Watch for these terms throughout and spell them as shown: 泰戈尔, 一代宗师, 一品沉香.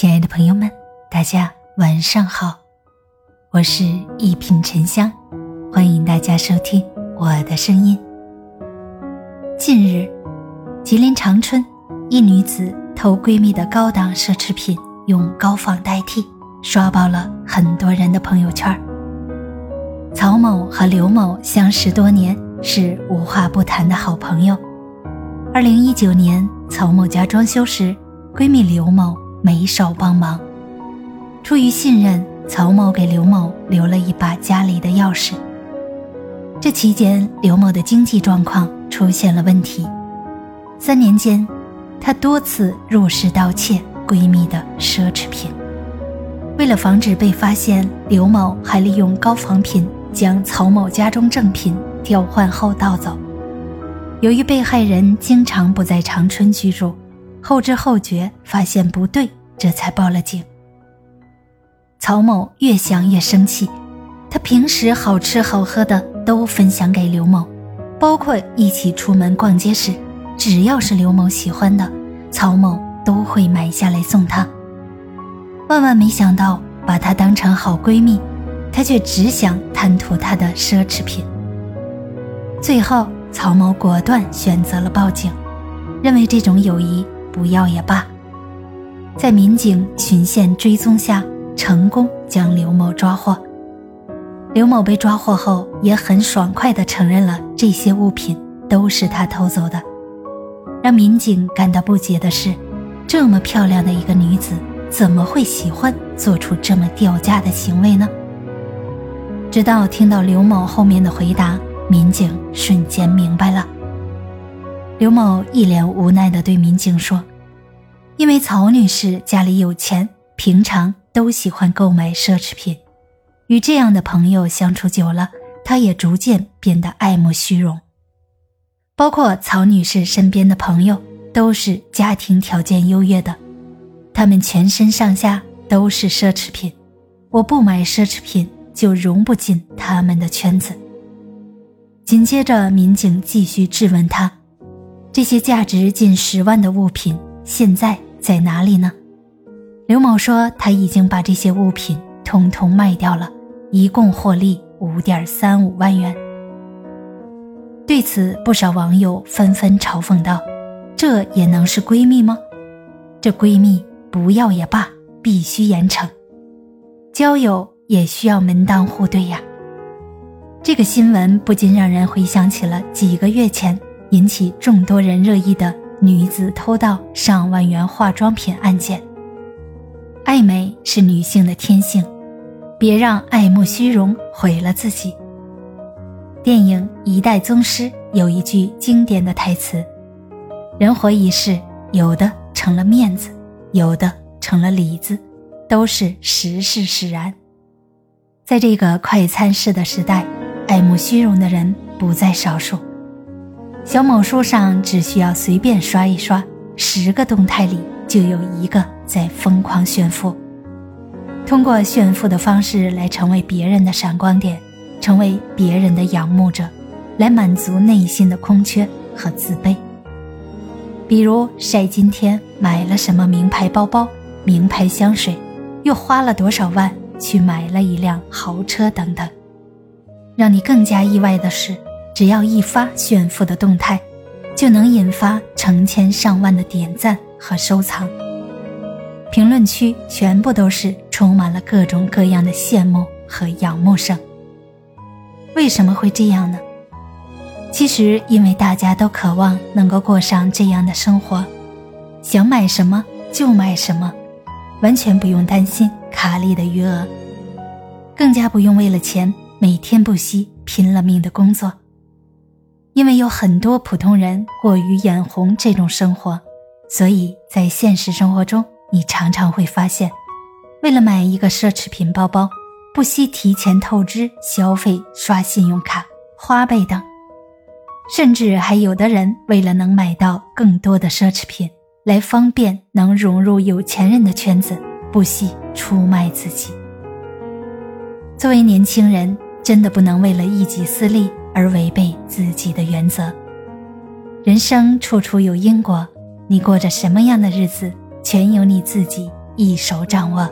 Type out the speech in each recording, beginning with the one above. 亲爱的朋友们，大家晚上好，我是一品沉香，欢迎大家收听我的声音。近日，吉林长春一女子偷闺蜜的高档奢侈品，用高仿代替，刷爆了很多人的朋友圈。曹某和刘某相识多年，是无话不谈的好朋友。2019年，曹某家装修时，闺蜜刘某没少帮忙。出于信任，曹某给刘某留了一把家里的钥匙。这期间，刘某的经济状况出现了问题。3年间，她多次入室盗窃闺蜜的奢侈品。为了防止被发现，刘某还利用高仿品将曹某家中正品调换后盗走。由于被害人经常不在长春居住，后知后觉发现不对，这才报了警。曹某越想越生气，他平时好吃好喝的都分享给刘某，包括一起出门逛街时，只要是刘某喜欢的，曹某都会买下来送他。万万没想到，把她当成好闺蜜，她却只想贪图她的奢侈品。最后，曹某果断选择了报警，认为这种友谊不要也罢。在民警巡线追踪下，成功将刘某抓获。刘某被抓获后，也很爽快地承认了这些物品都是他偷走的。让民警感到不解的是，这么漂亮的一个女子，怎么会喜欢做出这么掉价的行为呢？直到听到刘某后面的回答，民警瞬间明白了。刘某一脸无奈地对民警说，因为曹女士家里有钱，平常都喜欢购买奢侈品，与这样的朋友相处久了，她也逐渐变得爱慕虚荣。包括曹女士身边的朋友都是家庭条件优越的，他们全身上下都是奢侈品，我不买奢侈品就融不进他们的圈子。紧接着，民警继续质问他，这些价值近10万的物品现在在哪里呢？刘某说，他已经把这些物品统统卖掉了，一共获利 5.35 万元。对此，不少网友纷纷嘲讽道，这也能是闺蜜吗？这闺蜜不要也罢，必须严惩。交友也需要门当户对呀。这个新闻不禁让人回想起了几个月前引起众多人热议的女子偷盗上万元化妆品案件。爱美是女性的天性，别让爱慕虚荣毁了自己。电影《一代宗师》有一句经典的台词，人活一世，有的成了面子，有的成了里子，都是时势使然。在这个快餐式的时代，爱慕虚荣的人不在少数。小某书上只需要随便刷一刷，10个动态里就有1个在疯狂炫富，通过炫富的方式来成为别人的闪光点，成为别人的仰慕者，来满足内心的空缺和自卑。比如晒今天买了什么名牌包包、名牌香水，又花了多少万去买了一辆豪车等等。让你更加意外的是，只要一发炫富的动态，就能引发成千上万的点赞和收藏。评论区全部都是充满了各种各样的羡慕和仰慕声。为什么会这样呢？其实因为大家都渴望能够过上这样的生活，想买什么就买什么，完全不用担心卡里的余额，更加不用为了钱每天不惜拼了命的工作。因为有很多普通人过于眼红这种生活，所以在现实生活中，你常常会发现，为了买一个奢侈品包包，不惜提前透支消费，刷信用卡、花呗等，甚至还有的人为了能买到更多的奢侈品，来方便能融入有钱人的圈子，不惜出卖自己。作为年轻人，真的不能为了一己私利而违背自己的原则。人生处处有因果，你过着什么样的日子，全由你自己一手掌握。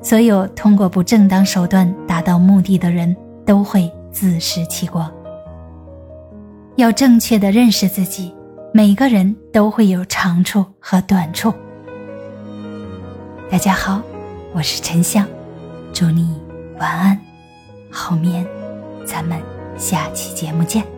所有通过不正当手段达到目的的人都会自食其果。要正确地认识自己，每个人都会有长处和短处。大家好，我是沉香，祝你晚安好眠，咱们下期节目见。